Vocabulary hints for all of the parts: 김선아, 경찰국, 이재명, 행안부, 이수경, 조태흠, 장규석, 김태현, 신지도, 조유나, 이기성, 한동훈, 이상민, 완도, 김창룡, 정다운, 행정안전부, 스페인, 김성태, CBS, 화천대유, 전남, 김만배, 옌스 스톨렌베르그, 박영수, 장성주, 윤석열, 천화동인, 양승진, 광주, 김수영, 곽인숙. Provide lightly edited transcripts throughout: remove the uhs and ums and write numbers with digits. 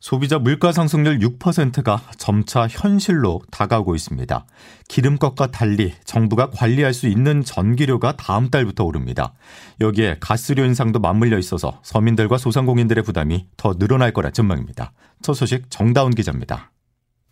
소비자 물가 상승률 6%가 점차 현실로 다가오고 있습니다. 기름값과 달리 정부가 관리할 수 있는 전기료가 다음 달부터 오릅니다. 여기에 가스료 인상도 맞물려 있어서 서민들과 소상공인들의 부담이 더 늘어날 거라 전망입니다. 첫 소식 정다운 기자입니다.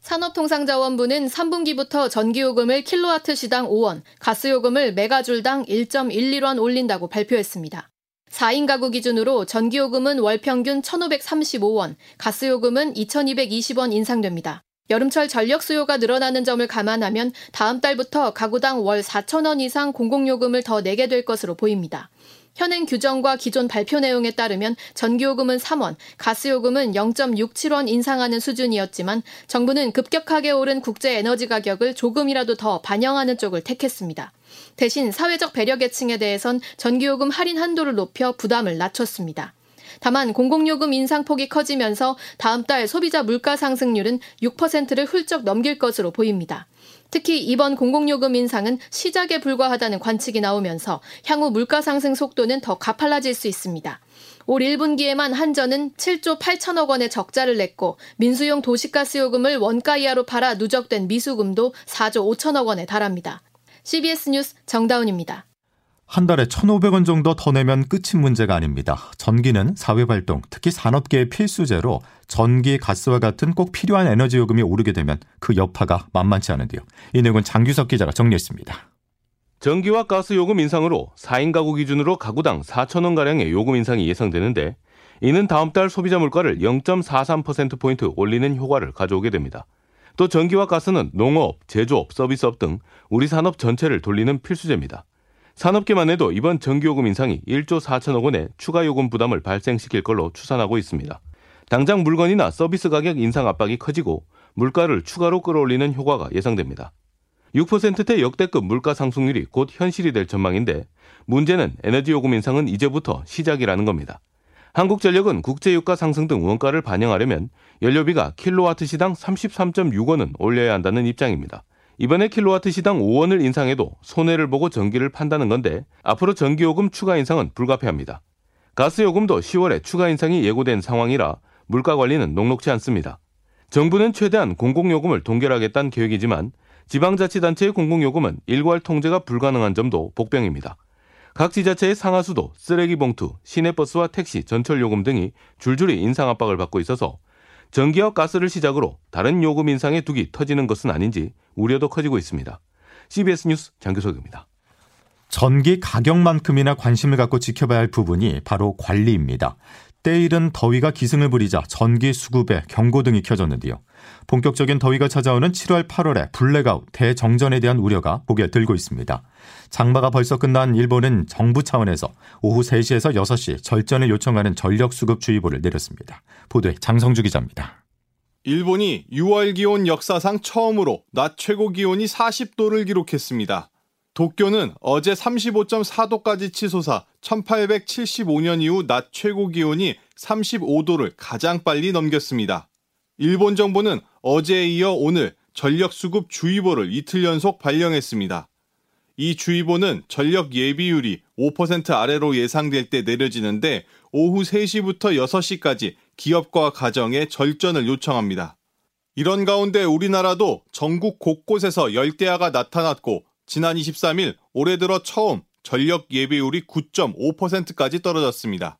산업통상자원부는 3분기부터 전기요금을 킬로와트 시당 5원, 가스요금을 메가줄당 1.11원 올린다고 발표했습니다. 4인 가구 기준으로 전기요금은 월평균 1,535원, 가스요금은 2,220원 인상됩니다. 여름철 전력 수요가 늘어나는 점을 감안하면 다음 달부터 가구당 월 4,000원 이상 공공요금을 더 내게 될 것으로 보입니다. 현행 규정과 기존 발표 내용에 따르면 전기요금은 3원, 가스요금은 0.67원 인상하는 수준이었지만 정부는 급격하게 오른 국제 에너지 가격을 조금이라도 더 반영하는 쪽을 택했습니다. 대신 사회적 배려 계층에 대해선 전기요금 할인 한도를 높여 부담을 낮췄습니다. 다만 공공요금 인상폭이 커지면서 다음 달 소비자 물가 상승률은 6%를 훌쩍 넘길 것으로 보입니다. 특히 이번 공공요금 인상은 시작에 불과하다는 관측이 나오면서 향후 물가 상승 속도는 더 가팔라질 수 있습니다. 올 1분기에만 한전은 7조 8천억 원의 적자를 냈고 민수용 도시가스 요금을 원가 이하로 팔아 누적된 미수금도 4조 5천억 원에 달합니다. CBS 뉴스 정다운입니다. 한 달에 1,500원 정도 더 내면 끝인 문제가 아닙니다. 전기는 사회발동, 특히 산업계의 필수재로 전기, 가스와 같은 꼭 필요한 에너지 요금이 오르게 되면 그 여파가 만만치 않은데요. 이 내용은 장규석 기자가 정리했습니다. 전기와 가스 요금 인상으로 4인 가구 기준으로 가구당 4,000원가량의 요금 인상이 예상되는데 이는 다음 달 소비자 물가를 0.43%포인트 올리는 효과를 가져오게 됩니다. 또 전기와 가스는 농업, 제조업, 서비스업 등 우리 산업 전체를 돌리는 필수재입니다. 산업계만 해도 이번 전기요금 인상이 1조 4천억 원의 추가 요금 부담을 발생시킬 걸로 추산하고 있습니다. 당장 물건이나 서비스 가격 인상 압박이 커지고 물가를 추가로 끌어올리는 효과가 예상됩니다. 6%대 역대급 물가 상승률이 곧 현실이 될 전망인데 문제는 에너지 요금 인상은 이제부터 시작이라는 겁니다. 한국전력은 국제유가 상승 등 원가를 반영하려면 연료비가 킬로와트 시당 33.6원은 올려야 한다는 입장입니다. 이번에 킬로와트 시당 5원을 인상해도 손해를 보고 전기를 판다는 건데 앞으로 전기요금 추가 인상은 불가피합니다. 가스요금도 10월에 추가 인상이 예고된 상황이라 물가 관리는 녹록지 않습니다. 정부는 최대한 공공요금을 동결하겠다는 계획이지만 지방자치단체의 공공요금은 일괄 통제가 불가능한 점도 복병입니다. 각 지자체의 상하수도, 쓰레기 봉투, 시내버스와 택시, 전철요금 등이 줄줄이 인상 압박을 받고 있어서 전기와 가스를 시작으로 다른 요금 인상의 둑이 터지는 것은 아닌지 우려도 커지고 있습니다. CBS 뉴스 장규석입니다. 전기 가격만큼이나 관심을 갖고 지켜봐야 할 부분이 바로 관리입니다. 때일은 더위가 기승을 부리자 전기 수급에 경고등이 켜졌는데요. 본격적인 더위가 찾아오는 7월, 8월에 블랙아웃, 대정전에 대한 우려가 고개 들고 있습니다. 장마가 벌써 끝난 일본은 정부 차원에서 오후 3시에서 6시 절전을 요청하는 전력수급주의보를 내렸습니다. 보도에 장성주 기자입니다. 일본이 6월 기온 역사상 처음으로 낮 최고 기온이 40도를 기록했습니다. 도쿄는 어제 35.4도까지 치솟아 1875년 이후 낮 최고 기온이 35도를 가장 빨리 넘겼습니다. 일본 정부는 어제에 이어 오늘 전력수급주의보를 이틀 연속 발령했습니다. 이 주의보는 전력 예비율이 5% 아래로 예상될 때 내려지는데 오후 3시부터 6시까지 기업과 가정에 절전을 요청합니다. 이런 가운데 우리나라도 전국 곳곳에서 열대야가 나타났고 지난 23일 올해 들어 처음 전력 예비율이 9.5%까지 떨어졌습니다.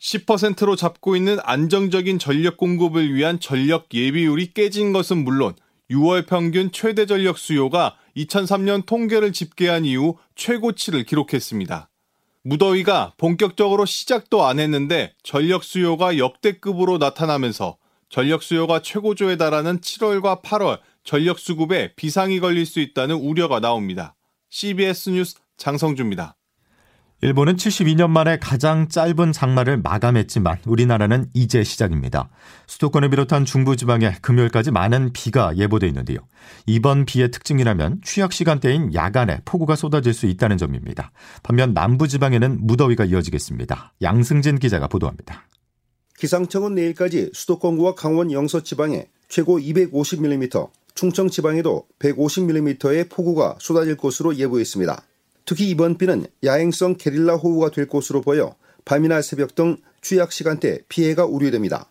10%로 잡고 있는 안정적인 전력 공급을 위한 전력 예비율이 깨진 것은 물론 6월 평균 최대 전력 수요가 2003년 통계를 집계한 이후 최고치를 기록했습니다. 무더위가 본격적으로 시작도 안 했는데 전력 수요가 역대급으로 나타나면서 전력 수요가 최고조에 달하는 7월과 8월 전력 수급에 비상이 걸릴 수 있다는 우려가 나옵니다. CBS 뉴스 장성주입니다. 일본은 72년 만에 가장 짧은 장마를 마감했지만 우리나라는 이제 시작입니다. 수도권을 비롯한 중부지방에 금요일까지 많은 비가 예보돼 있는데요. 이번 비의 특징이라면 취약 시간대인 야간에 폭우가 쏟아질 수 있다는 점입니다. 반면 남부지방에는 무더위가 이어지겠습니다. 양승진 기자가 보도합니다. 기상청은 내일까지 수도권과 강원 영서지방에 최고 250mm, 충청지방에도 150mm의 폭우가 쏟아질 것으로 예보했습니다. 특히 이번 비는 야행성 게릴라 호우가 될 것으로 보여 밤이나 새벽 등 취약 시간대 피해가 우려됩니다.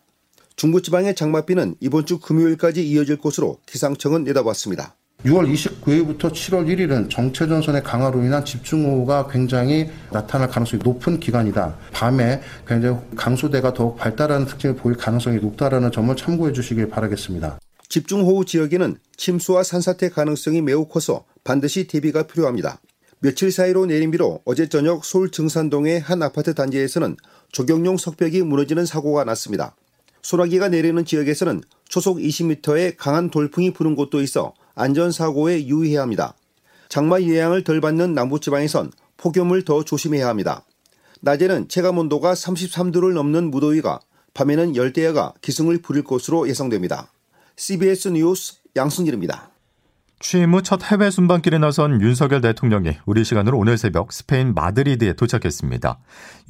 중부지방의 장맛비는 이번 주 금요일까지 이어질 것으로 기상청은 내다봤습니다. 6월 29일부터 7월 1일은 정체전선의 강화로 인한 집중호우가 굉장히 나타날 가능성이 높은 기간이다. 밤에 굉장히 강수대가 더욱 발달하는 특징을 보일 가능성이 높다라는 점을 참고해 주시길 바라겠습니다. 집중호우 지역에는 침수와 산사태 가능성이 매우 커서 반드시 대비가 필요합니다. 며칠 사이로 내린 비로 어제 저녁 서울 증산동의 한 아파트 단지에서는 조경용 석벽이 무너지는 사고가 났습니다. 소나기가 내리는 지역에서는 초속 20m의 강한 돌풍이 부는 곳도 있어 안전사고에 유의해야 합니다. 장마 예향을 덜 받는 남부지방에선 폭염을 더 조심해야 합니다. 낮에는 체감온도가 33도를 넘는 무더위가, 밤에는 열대야가 기승을 부릴 것으로 예상됩니다. CBS 뉴스 양승길입니다. 취임 후 첫 해외 순방길에 나선 윤석열 대통령이 우리 시간으로 오늘 새벽 스페인 마드리드에 도착했습니다.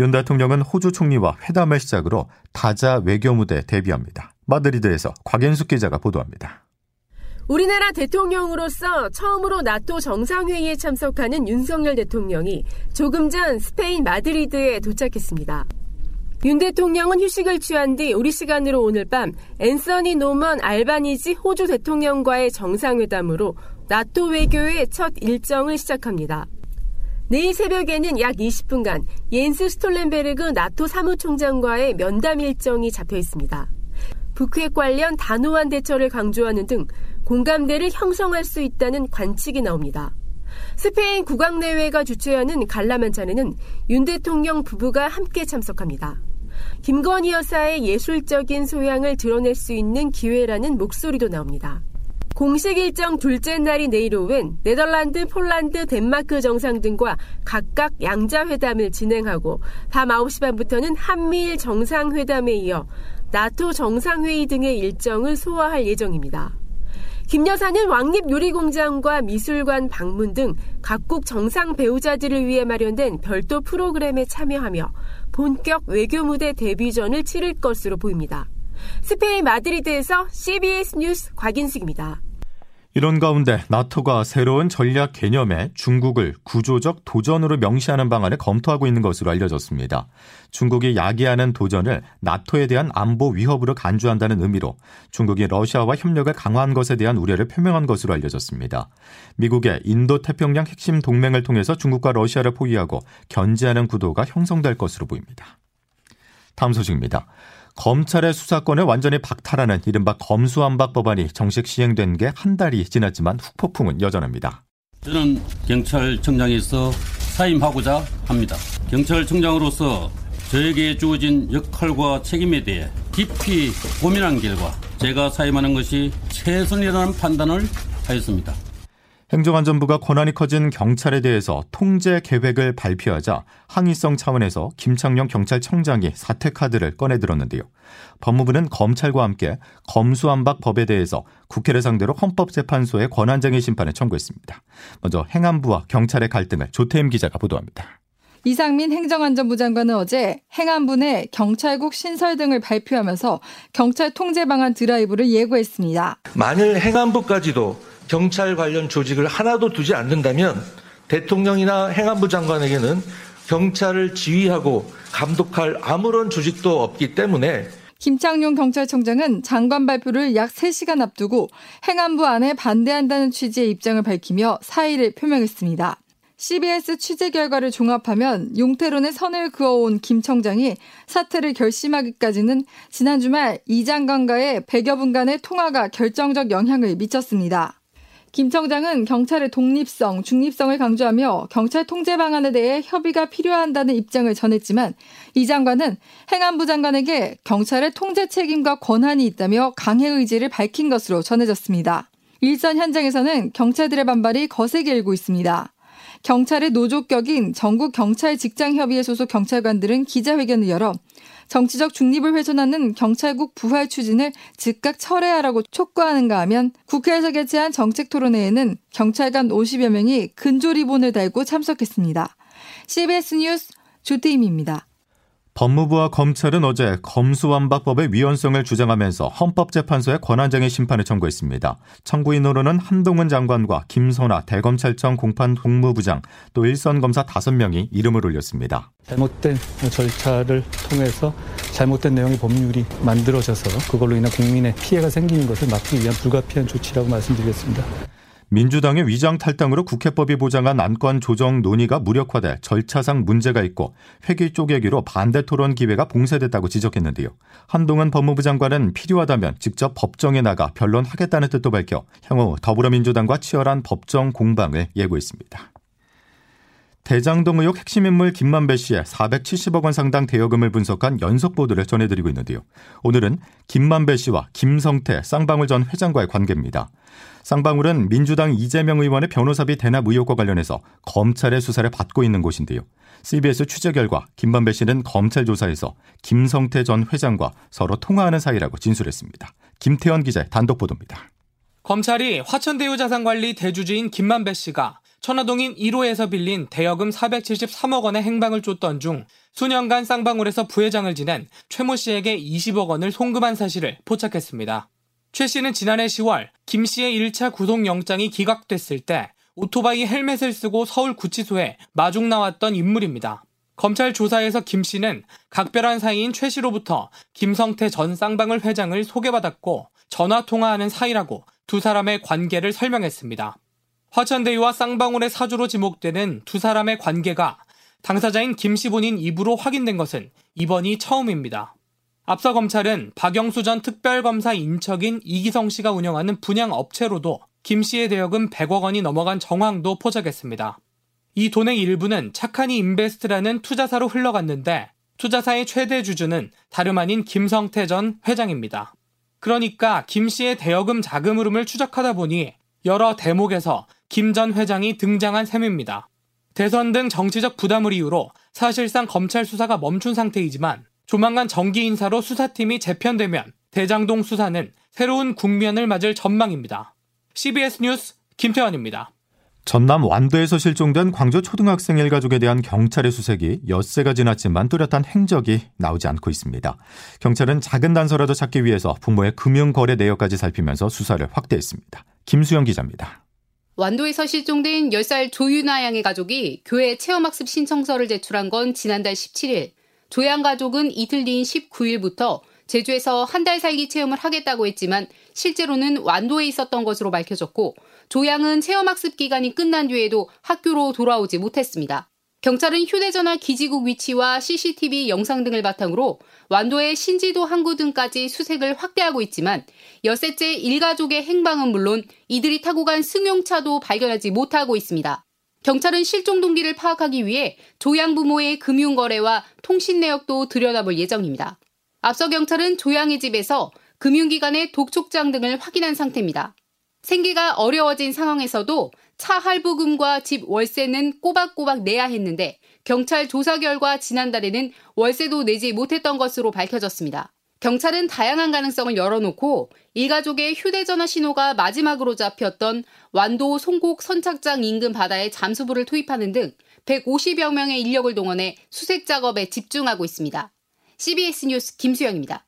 윤 대통령은 호주 총리와 회담을 시작으로 다자 외교무대에 데뷔합니다. 마드리드에서 곽인숙 기자가 보도합니다. 우리나라 대통령으로서 처음으로 나토 정상회의에 참석하는 윤석열 대통령이 조금 전 스페인 마드리드에 도착했습니다. 윤 대통령은 휴식을 취한 뒤 우리 시간으로 오늘 밤 앤서니 노먼 알바니지 호주 대통령과의 정상회담으로 나토 외교의 첫 일정을 시작합니다. 내일 새벽에는 약 20분간 옌스 스톨렌베르그 나토 사무총장과의 면담 일정이 잡혀 있습니다. 북핵 관련 단호한 대처를 강조하는 등 공감대를 형성할 수 있다는 관측이 나옵니다. 스페인 국왕내회가 주최하는 갈라 만찬에는 윤 대통령 부부가 함께 참석합니다. 김건희 여사의 예술적인 소양을 드러낼 수 있는 기회라는 목소리도 나옵니다. 공식 일정 둘째 날인 내일 오후엔 네덜란드, 폴란드, 덴마크 정상 등과 각각 양자회담을 진행하고 밤 9시 반부터는 한미일 정상회담에 이어 나토 정상회의 등의 일정을 소화할 예정입니다. 김 여사는 왕립요리공장과 미술관 방문 등 각국 정상 배우자들을 위해 마련된 별도 프로그램에 참여하며 본격 외교무대 데뷔전을 치를 것으로 보입니다. 스페인 마드리드에서 CBS 뉴스 곽인숙입니다. 이런 가운데 나토가 새로운 전략 개념에 중국을 구조적 도전으로 명시하는 방안을 검토하고 있는 것으로 알려졌습니다. 중국이 야기하는 도전을 나토에 대한 안보 위협으로 간주한다는 의미로 중국이 러시아와 협력을 강화한 것에 대한 우려를 표명한 것으로 알려졌습니다. 미국의 인도태평양 핵심 동맹을 통해서 중국과 러시아를 포위하고 견제하는 구도가 형성될 것으로 보입니다. 다음 소식입니다. 검찰의 수사권을 완전히 박탈하는 이른바 검수완박 법안이 정식 시행된 게 한 달이 지났지만 후폭풍은 여전합니다. 저는 경찰청장에서 사임하고자 합니다. 경찰청장으로서 저에게 주어진 역할과 책임에 대해 깊이 고민한 결과 제가 사임하는 것이 최선이라는 판단을 하였습니다. 행정안전부가 권한이 커진 경찰에 대해서 통제 계획을 발표하자 항의성 차원에서 김창룡 경찰청장이 사퇴 카드를 꺼내들었는데요. 법무부는 검찰과 함께 검수완박 법에 대해서 국회를 상대로 헌법재판소에 권한쟁의 심판을 청구했습니다. 먼저 행안부와 경찰의 갈등을 조태흠 기자가 보도합니다. 이상민 행정안전부 장관은 어제 행안부 내 경찰국 신설 등을 발표하면서 경찰 통제 방안 드라이브를 예고했습니다. 만일 행안부까지도 경찰 관련 조직을 하나도 두지 않는다면 대통령이나 행안부 장관에게는 경찰을 지휘하고 감독할 아무런 조직도 없기 때문에 김창룡 경찰청장은 장관 발표를 약 3시간 앞두고 행안부 안에 반대한다는 취지의 입장을 밝히며 사의를 표명했습니다. CBS 취재 결과를 종합하면 용태론의 선을 그어온 김 청장이 사퇴를 결심하기까지는 지난 주말 이 장관과의 100여 분간의 통화가 결정적 영향을 미쳤습니다. 김 청장은 경찰의 독립성, 중립성을 강조하며 경찰 통제 방안에 대해 협의가 필요하다는 입장을 전했지만 이 장관은 행안부 장관에게 경찰의 통제 책임과 권한이 있다며 강행 의지를 밝힌 것으로 전해졌습니다. 일선 현장에서는 경찰들의 반발이 거세게 일고 있습니다. 경찰의 노조격인 전국경찰직장협의회 소속 경찰관들은 기자회견을 열어 정치적 중립을 훼손하는 경찰국 부활 추진을 즉각 철회하라고 촉구하는가 하면 국회에서 개최한 정책토론회에는 경찰관 50여 명이 근조리본을 달고 참석했습니다. CBS 뉴스 조태흠입니다. 법무부와 검찰은 어제 검수완박법의 위헌성을 주장하면서 헌법재판소에 권한쟁의 심판을 청구했습니다. 청구인으로는 한동훈 장관과 김선아 대검찰청 공판 국무부장 또 일선검사 5명이 이름을 올렸습니다. 잘못된 절차를 통해서 잘못된 내용의 법률이 만들어져서 그걸로 인한 국민의 피해가 생기는 것을 막기 위한 불가피한 조치라고 말씀드리겠습니다. 민주당의 위장탈당으로 국회법이 보장한 안건 조정 논의가 무력화돼 절차상 문제가 있고 회기 쪼개기로 반대 토론 기회가 봉쇄됐다고 지적했는데요. 한동훈 법무부 장관은 필요하다면 직접 법정에 나가 변론하겠다는 뜻도 밝혀 향후 더불어민주당과 치열한 법정 공방을 예고했습니다. 대장동 의혹 핵심 인물 김만배 씨의 470억 원 상당 대여금을 분석한 연속 보도를 전해드리고 있는데요. 오늘은 김만배 씨와 김성태 쌍방울 전 회장과의 관계입니다. 쌍방울은 민주당 이재명 의원의 변호사비 대납 의혹과 관련해서 검찰의 수사를 받고 있는 곳인데요. CBS 취재 결과 김만배 씨는 검찰 조사에서 김성태 전 회장과 서로 통화하는 사이라고 진술했습니다. 김태현 기자의 단독 보도입니다. 검찰이 화천대유 자산관리 대주주인 김만배 씨가 천화동인 1호에서 빌린 대여금 473억 원의 행방을 쫓던 중 수년간 쌍방울에서 부회장을 지낸 최모 씨에게 20억 원을 송금한 사실을 포착했습니다. 최 씨는 지난해 10월 김 씨의 1차 구속영장이 기각됐을 때 오토바이 헬멧을 쓰고 서울구치소에 마중 나왔던 인물입니다. 검찰 조사에서 김 씨는 각별한 사이인 최 씨로부터 김성태 전 쌍방울 회장을 소개받았고 전화통화하는 사이라고 두 사람의 관계를 설명했습니다. 화천대유와 쌍방울의 사주로 지목되는 두 사람의 관계가 당사자인 김 씨 본인 입으로 확인된 것은 이번이 처음입니다. 앞서 검찰은 박영수 전 특별검사 인척인 이기성 씨가 운영하는 분양업체로도 김 씨의 대여금 100억 원이 넘어간 정황도 포착했습니다. 이 돈의 일부는 착하니 인베스트라는 투자사로 흘러갔는데 투자사의 최대 주주는 다름 아닌 김성태 전 회장입니다. 그러니까 김 씨의 대여금 자금 흐름을 추적하다 보니 여러 대목에서 김 전 회장이 등장한 셈입니다. 대선 등 정치적 부담을 이유로 사실상 검찰 수사가 멈춘 상태이지만 조만간 정기 인사로 수사팀이 재편되면 대장동 수사는 새로운 국면을 맞을 전망입니다. CBS 뉴스 김태환입니다. 전남 완도에서 실종된 광주 초등학생 일가족에 대한 경찰의 수색이 엿새가 지났지만 뚜렷한 행적이 나오지 않고 있습니다. 경찰은 작은 단서라도 찾기 위해서 부모의 금융거래 내역까지 살피면서 수사를 확대했습니다. 김수영 기자입니다. 완도에서 실종된 10살 조유나 양의 가족이 교회 체험학습 신청서를 제출한 건 지난달 17일. 조 양 가족은 이틀 뒤인 19일부터 제주에서 한 달 살기 체험을 하겠다고 했지만 실제로는 완도에 있었던 것으로 밝혀졌고 조 양은 체험학습 기간이 끝난 뒤에도 학교로 돌아오지 못했습니다. 경찰은 휴대전화 기지국 위치와 CCTV 영상 등을 바탕으로 완도의 신지도 항구 등까지 수색을 확대하고 있지만 엿새째 일가족의 행방은 물론 이들이 타고 간 승용차도 발견하지 못하고 있습니다. 경찰은 실종 동기를 파악하기 위해 조 양 부모의 금융거래와 통신 내역도 들여다볼 예정입니다. 앞서 경찰은 조 양의 집에서 금융기관의 독촉장 등을 확인한 상태입니다. 생계가 어려워진 상황에서도 차 할부금과 집 월세는 꼬박꼬박 내야 했는데 경찰 조사 결과 지난달에는 월세도 내지 못했던 것으로 밝혀졌습니다. 경찰은 다양한 가능성을 열어놓고 일가족의 휴대전화 신호가 마지막으로 잡혔던 완도 송곡 선착장 인근 바다에 잠수부를 투입하는 등 150여 명의 인력을 동원해 수색 작업에 집중하고 있습니다. CBS 뉴스 김수영입니다.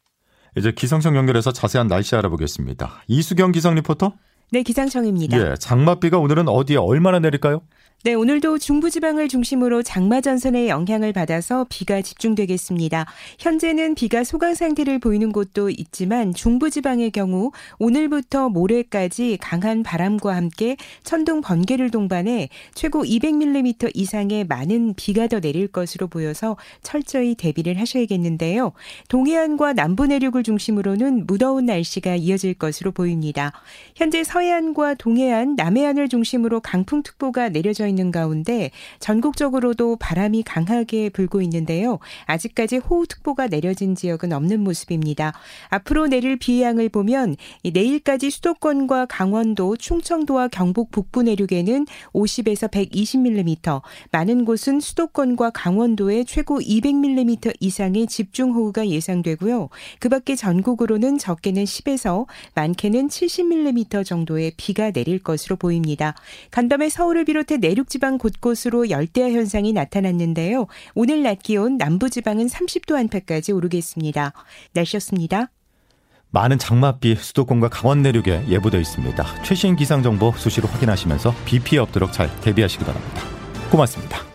이제 기상청 연결해서 자세한 날씨 알아보겠습니다. 이수경 기상 리포터. 네, 기상청입니다. 예, 장맛비가 오늘은 어디에 얼마나 내릴까요? 네, 오늘도 중부지방을 중심으로 장마전선의 영향을 받아서 비가 집중되겠습니다. 현재는 비가 소강 상태를 보이는 곳도 있지만 중부지방의 경우 오늘부터 모레까지 강한 바람과 함께 천둥 번개를 동반해 최고 200mm 이상의 많은 비가 더 내릴 것으로 보여서 철저히 대비를 하셔야겠는데요. 동해안과 남부 내륙을 중심으로는 무더운 날씨가 이어질 것으로 보입니다. 현재 서해안과 동해안, 남해안을 중심으로 강풍특보가 내려져 있는 가운데 전국적으로도 바람이 강하게 불고 있는데요. 아직까지 호우특보가 내려진 지역은 없는 모습입니다. 앞으로 내릴 비의 양을 보면 내일까지 수도권과 강원도, 충청도와 경북 북부 내륙에는 50에서 120mm, 많은 곳은 수도권과 강원도에 최고 200mm 이상의 집중호우가 예상되고요. 그 밖에 전국으로는 적게는 10에서 많게는 70mm 정도의 비가 내릴 것으로 보입니다. 간밤에 서울을 비롯해 내륙지방 곳곳으로 열대야 현상이 나타났는데요. 오늘 낮 기온 남부지방은 30도 안팎까지 오르겠습니다. 날씨였습니다. 많은 장맛비 수도권과 강원 내륙에 예보되어 있습니다. 최신 기상정보 수시로 확인하시면서 비 피해 없도록 잘 대비하시기 바랍니다. 고맙습니다.